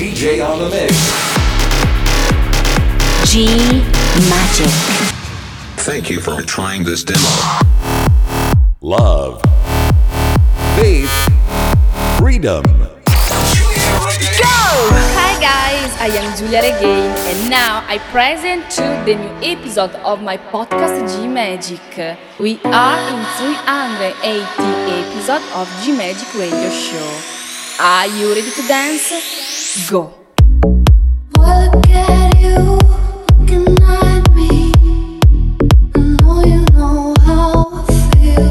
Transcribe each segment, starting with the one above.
DJ on the mix. G-Magic. Thank you for trying this demo. Love, faith, freedom. Go! Hi guys, I am Giulia Regain and now I present you the new episode of my podcast G-Magic. We are in 380 episode of G-Magic Radio Show. Are you ready to dance? Go. Well, look at you looking at me. I know you know how I feel.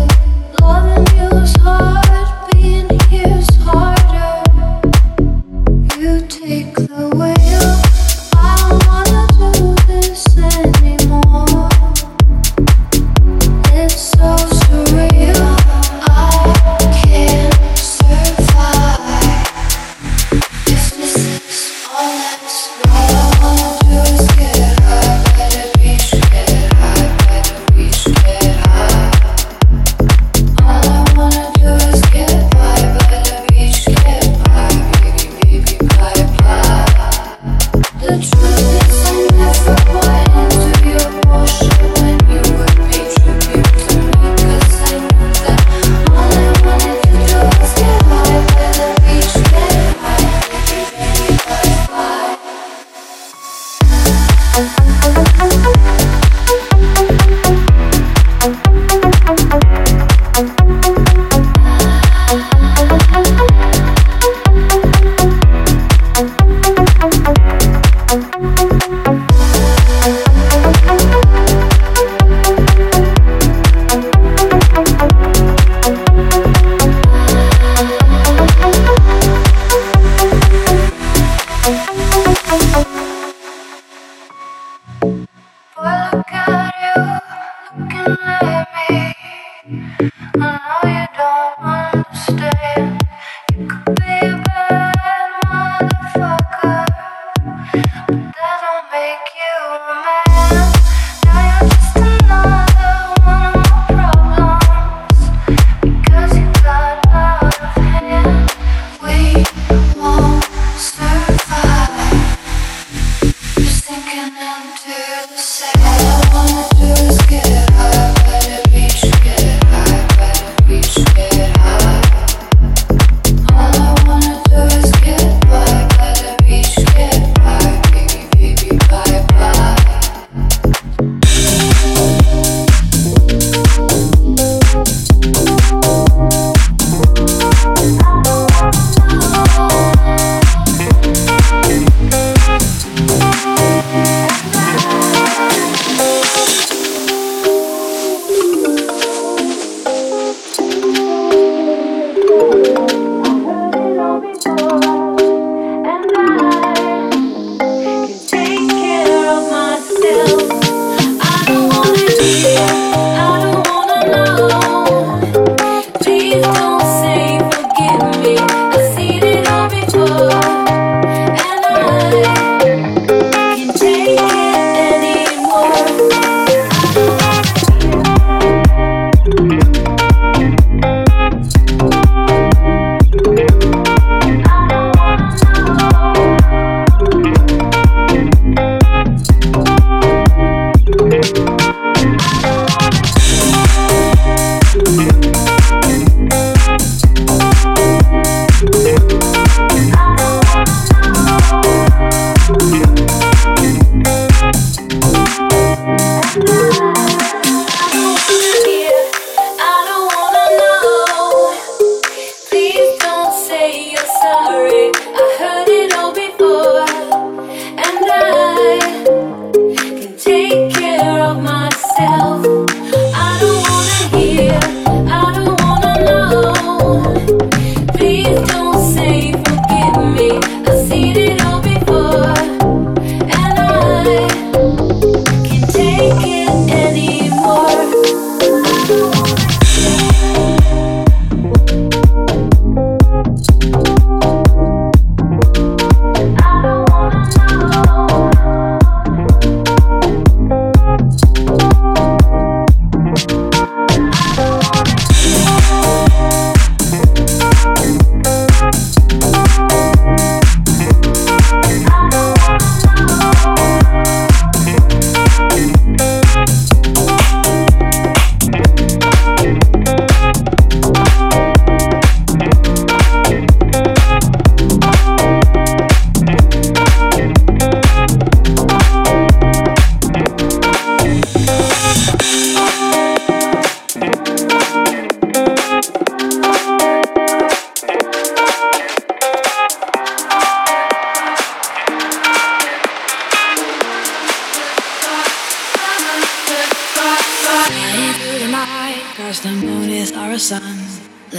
Loving you's hard, being here's harder. You take the wheel. I don't wanna do this anymore. It's so surreal. I can't survive. I wanna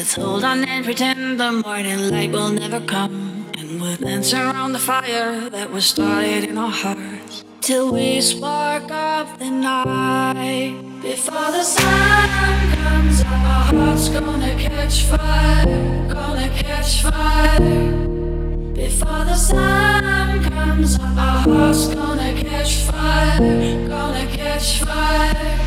Let's hold on and pretend the morning light will never come, and we'll dance around the fire that was started in our hearts, till we spark up the night. Before the sun comes up, our heart's gonna catch fire, gonna catch fire. Before the sun comes up, our heart's gonna catch fire, gonna catch fire.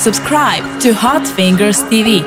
Subscribe to Hot Fingers TV.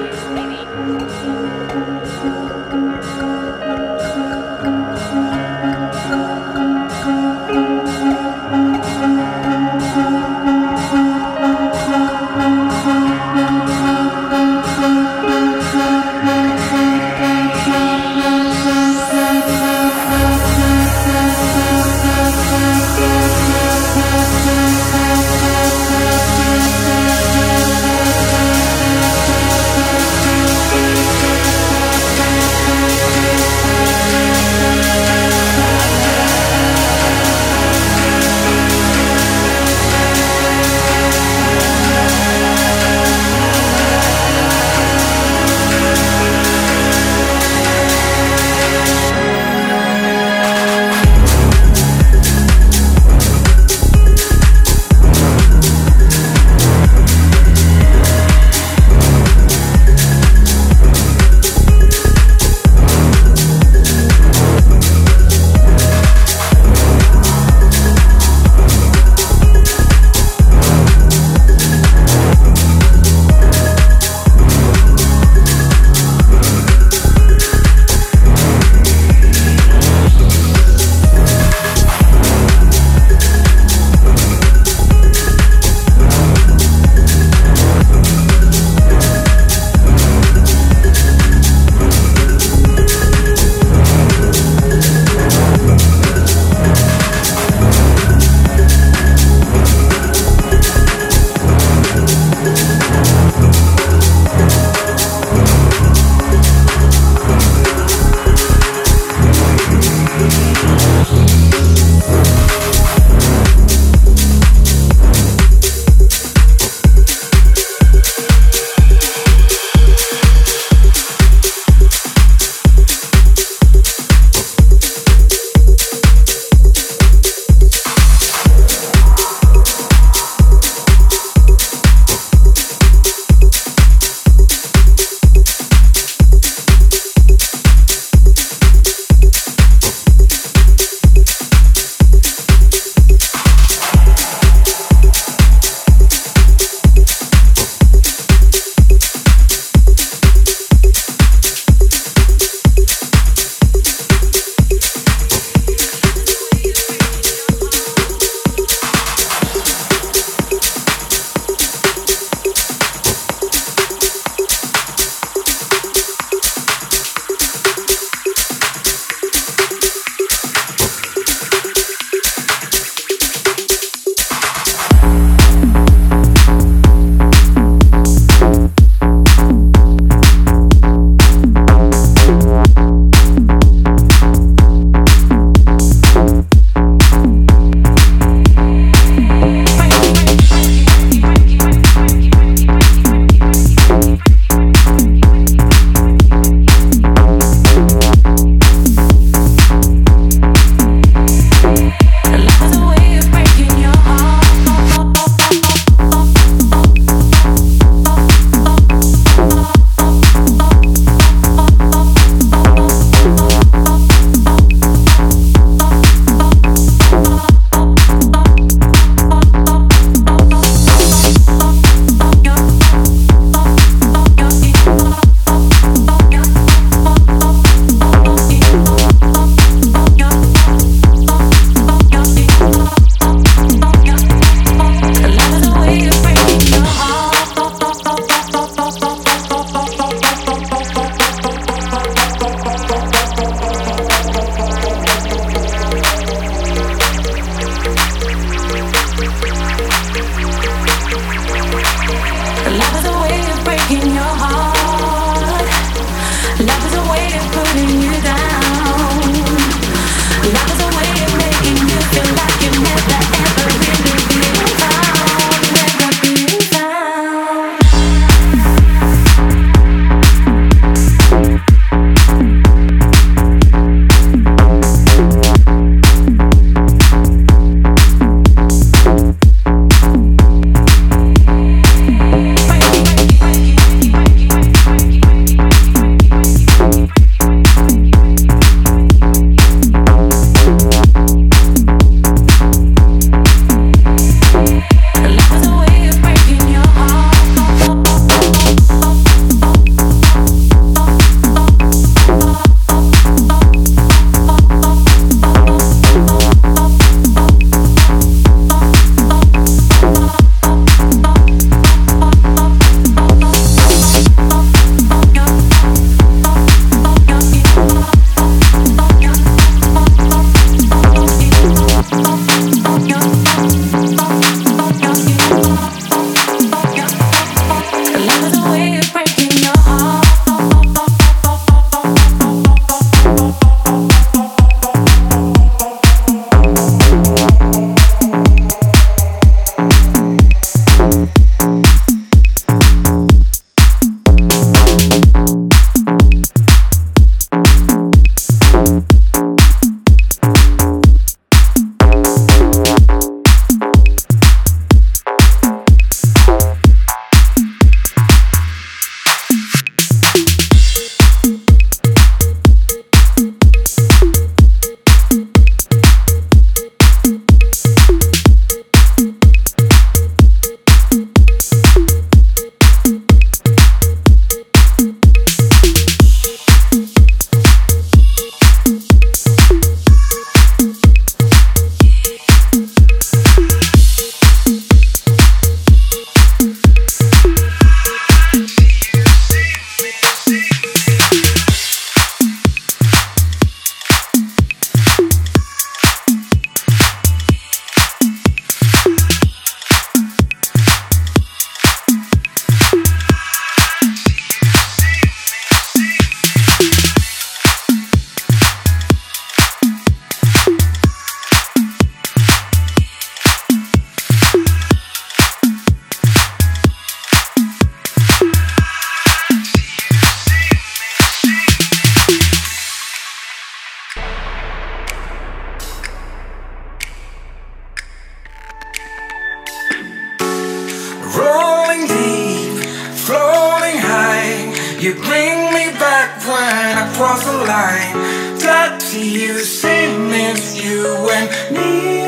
You bring me back when I cross the line. Glad to you, same as you and me.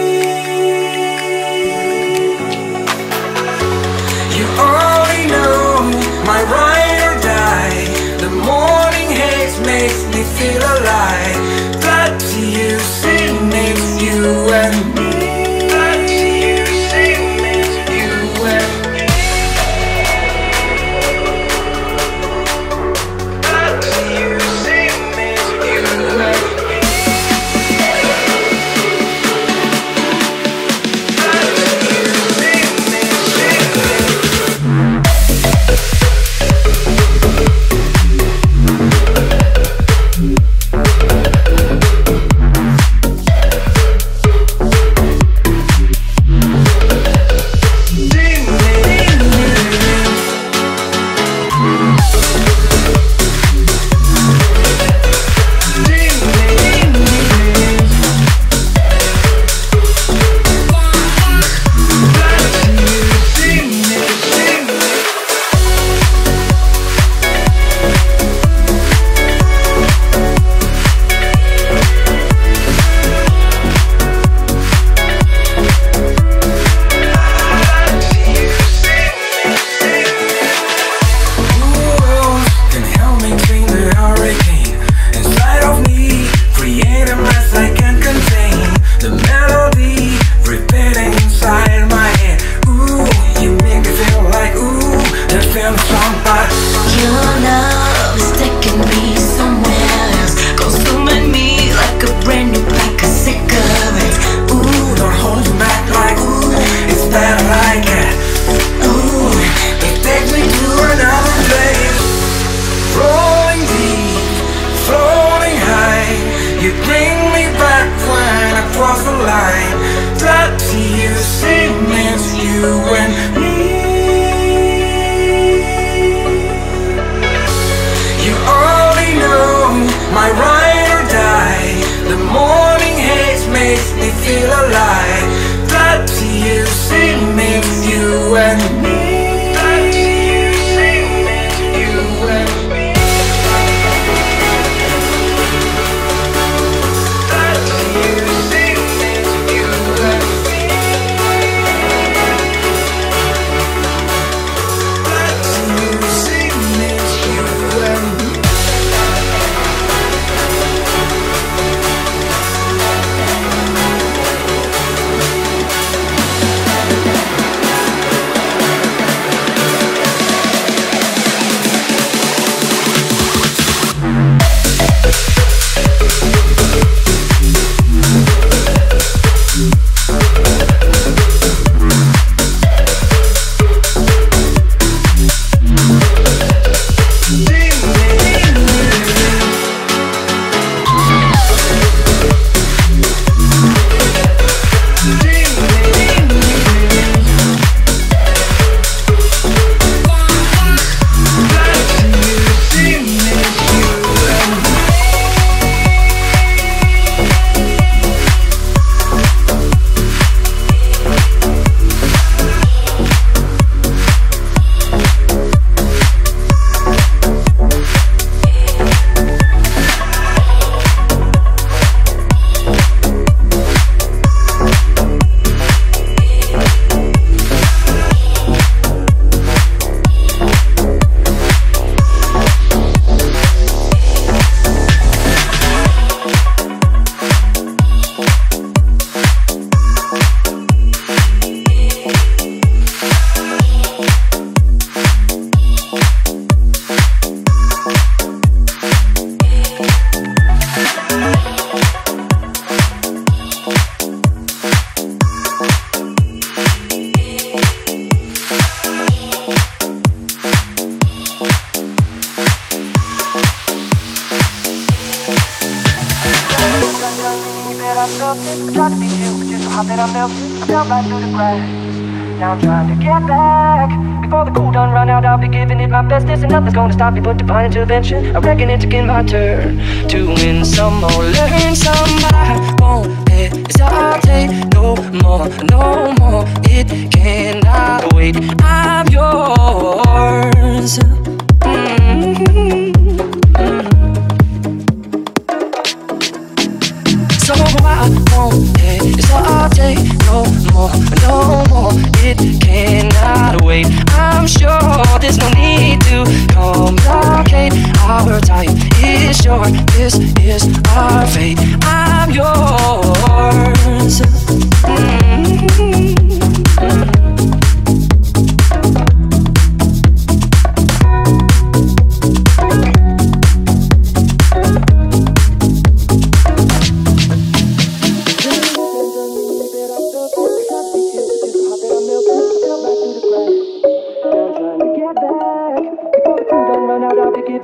You only know my ride or die. The morning haze makes me feel alive. Glad to you, same as you and me. Stop me, but divine intervention. I reckon it's again my turn to win some or learn some. I won't hesitate no more, no more. It cannot wait. I'm yours. Mm-hmm.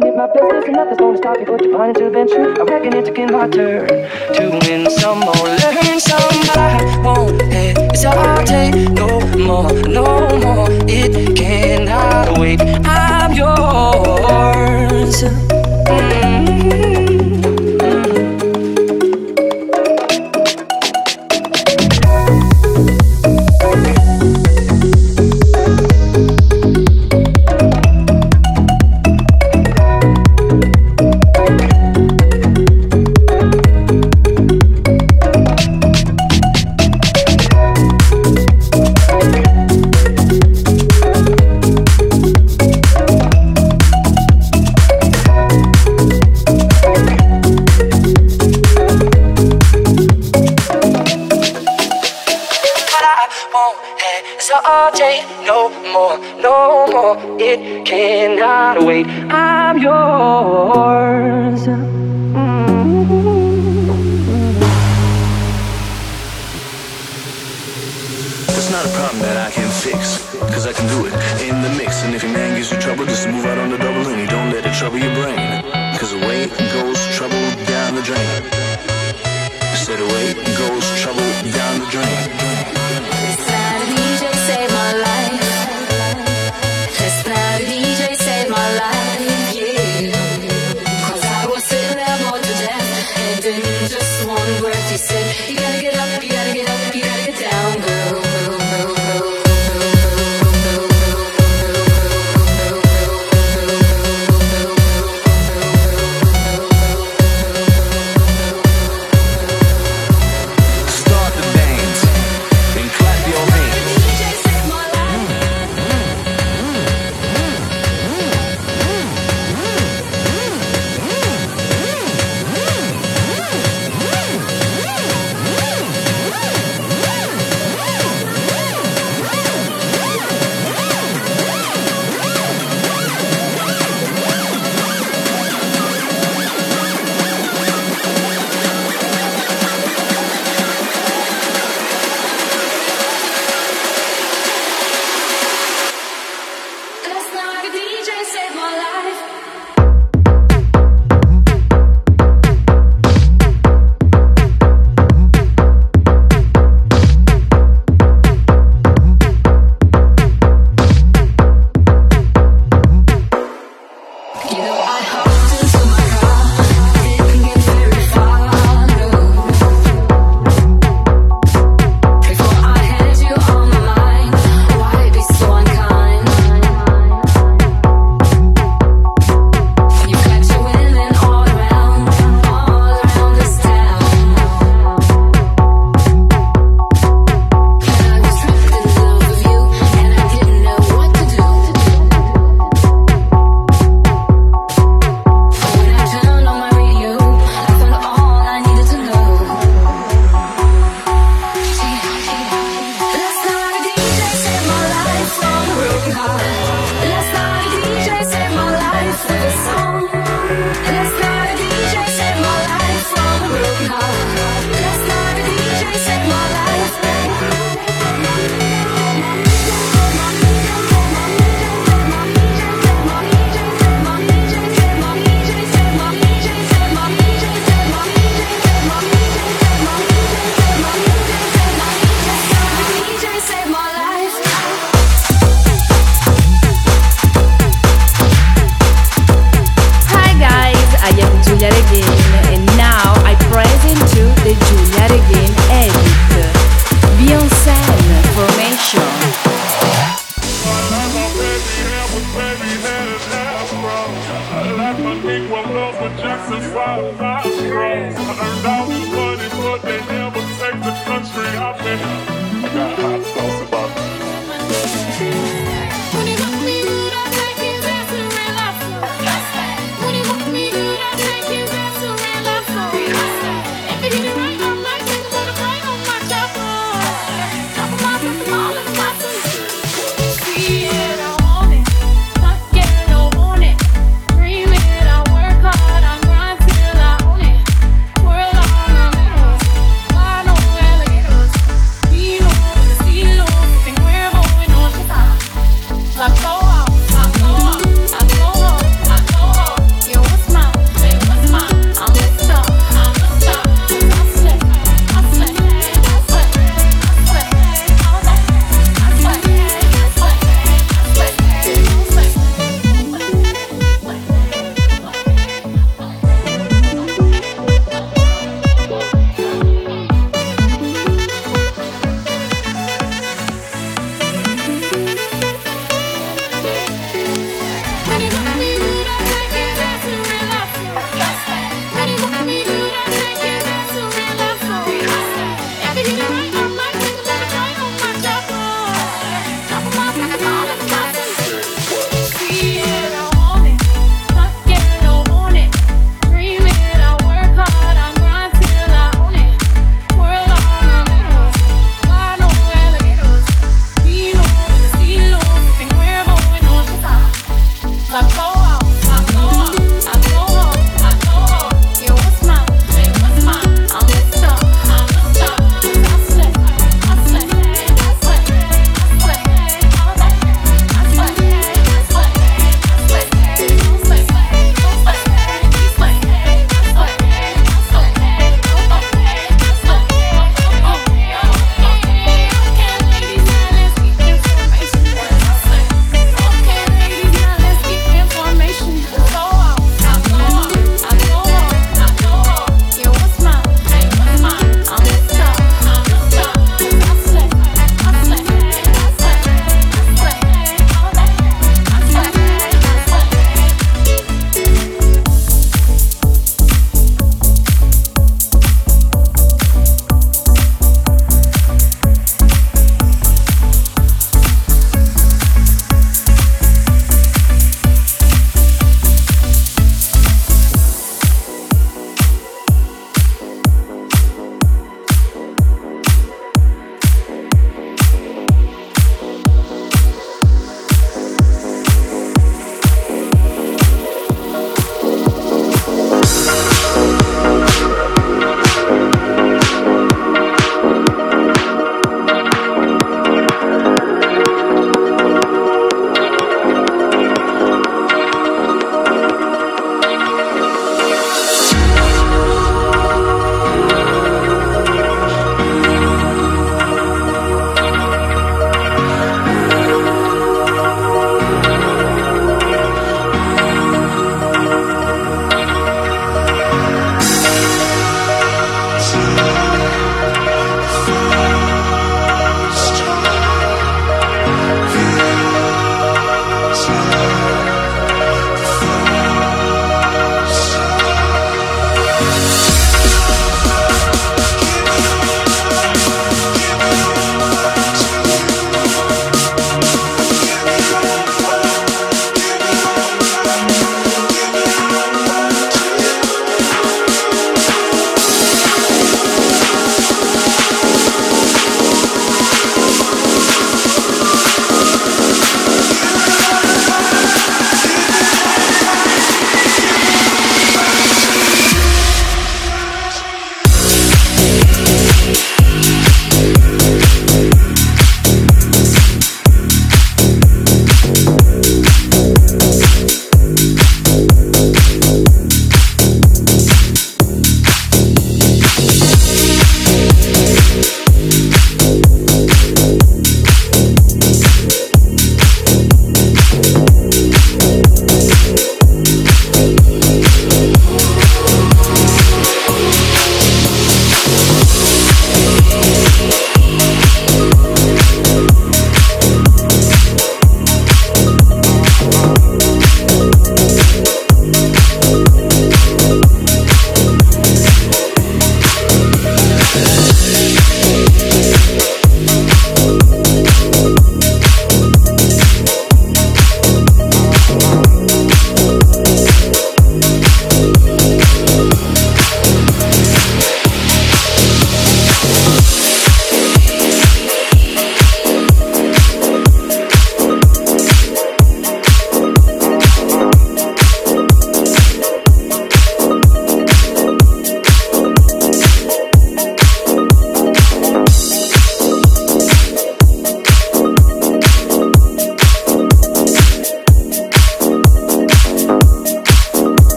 living in my business and nothing's gonna stop me but divine intervention. I reckon it's again my turn to win some or learn some. I won't hesitate no more, no more. It cannot wait. I'm yours.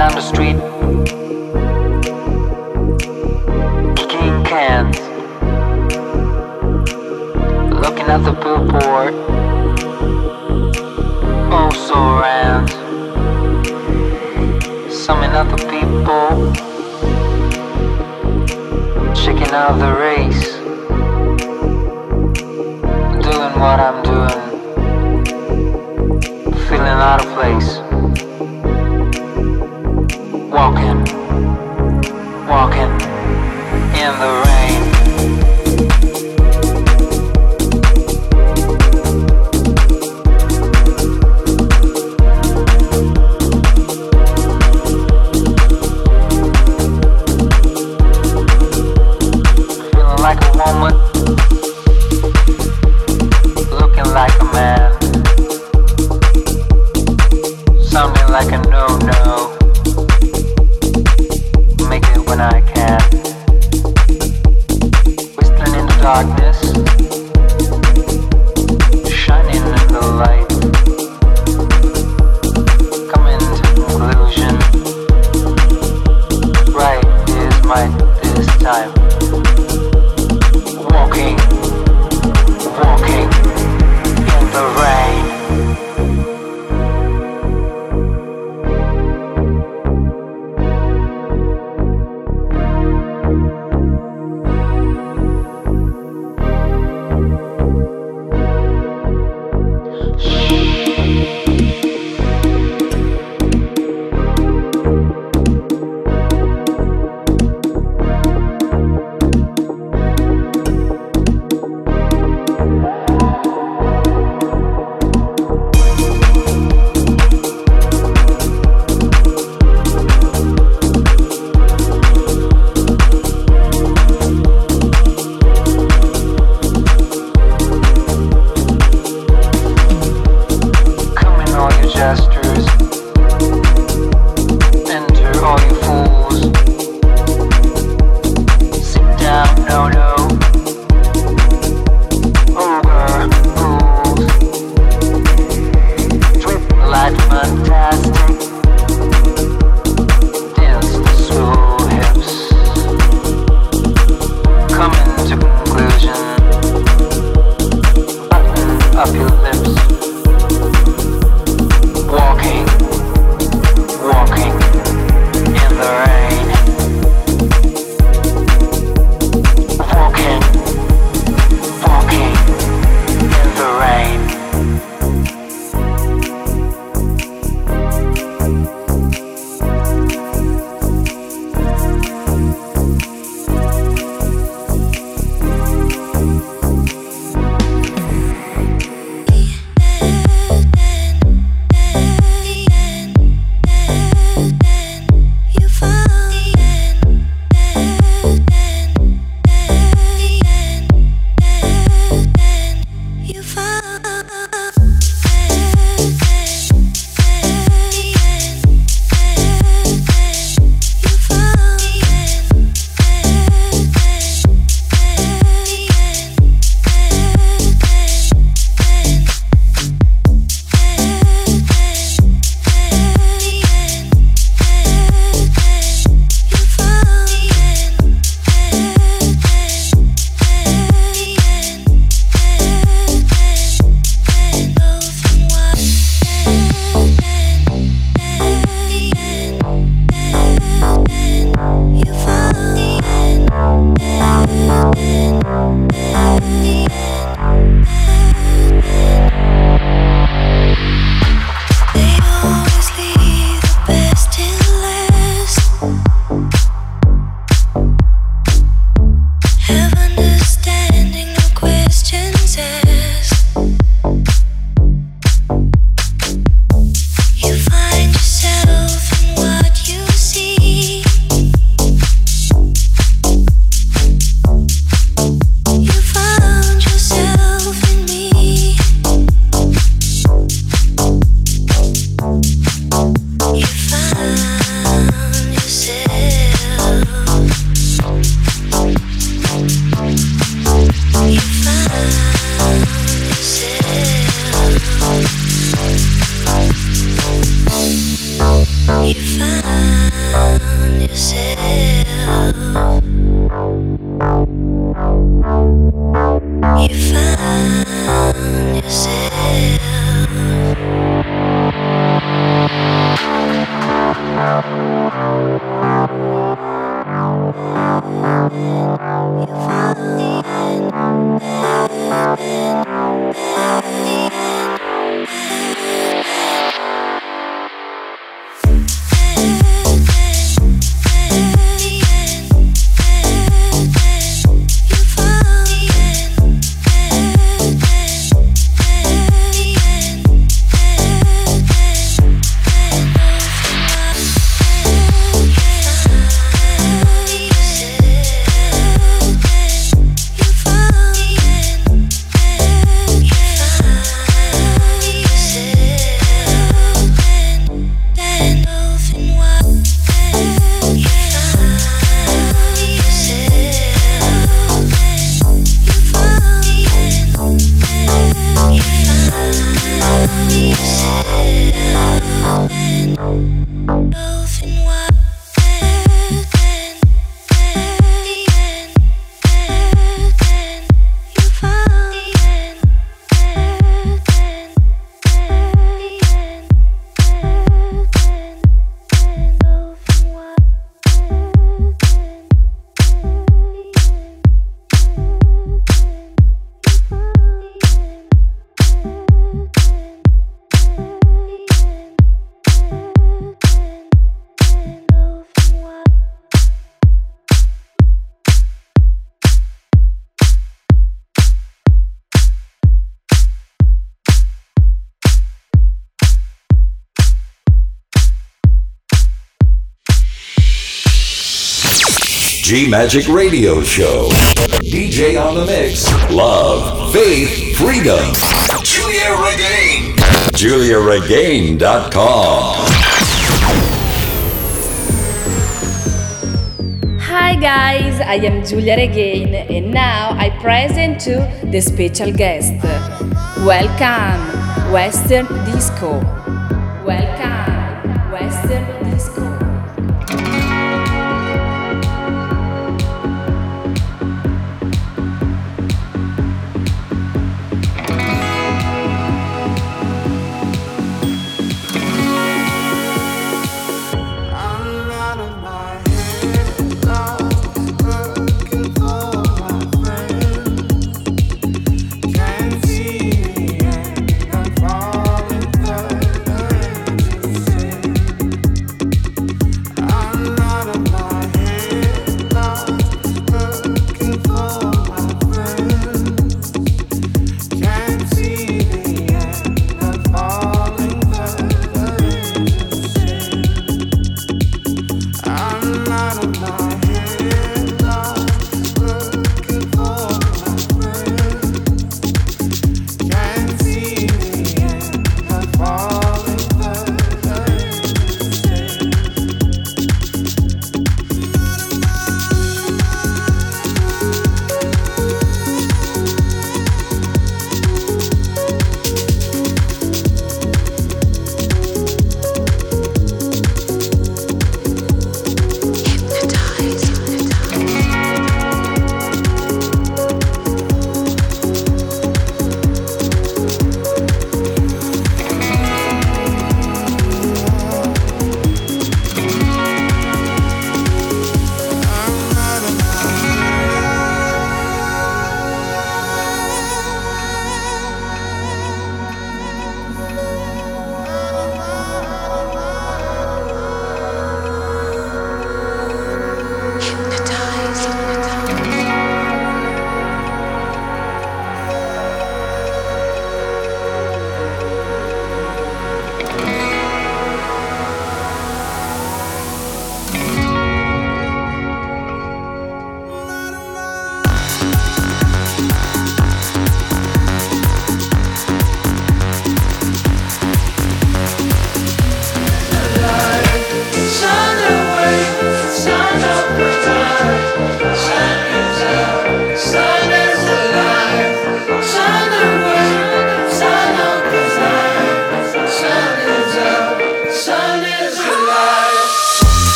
down the street, kicking cans, looking at the billboard, also around, summing up the people, checking out the race, doing what I'm doing, feeling out of place. Walking, walking in the rain. Feeling like a woman, looking like a man, sounding like a no-no. When I can, whistling in the darkness, shining in the light, coming to conclusion, right is mine this time. Walking, walking in the rain. G-Magic Radio Show. DJ on the mix. Love, faith, freedom. Giulia Regain. GiuliaRegain.com. Hi guys, I am Giulia Regain and now I present to the special guest. Welcome, Western Disco. Welcome, Western Disco.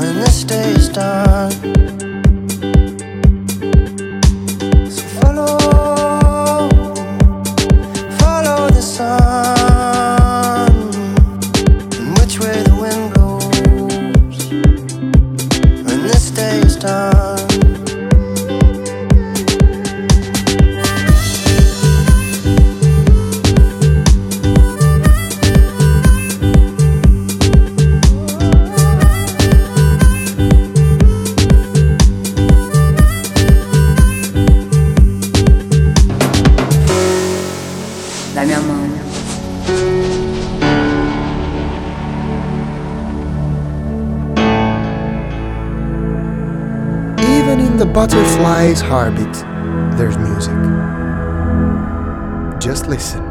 when this day is done. So follow the sun, and which way the wind blows when this day is done. La mia mano. Even in the butterfly's heartbeat, there's music. Just listen.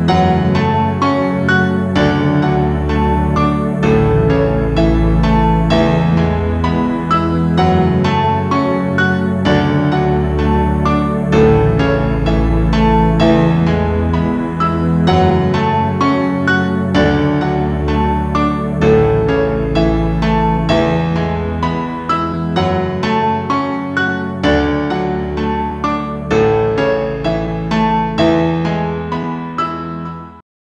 Thank you.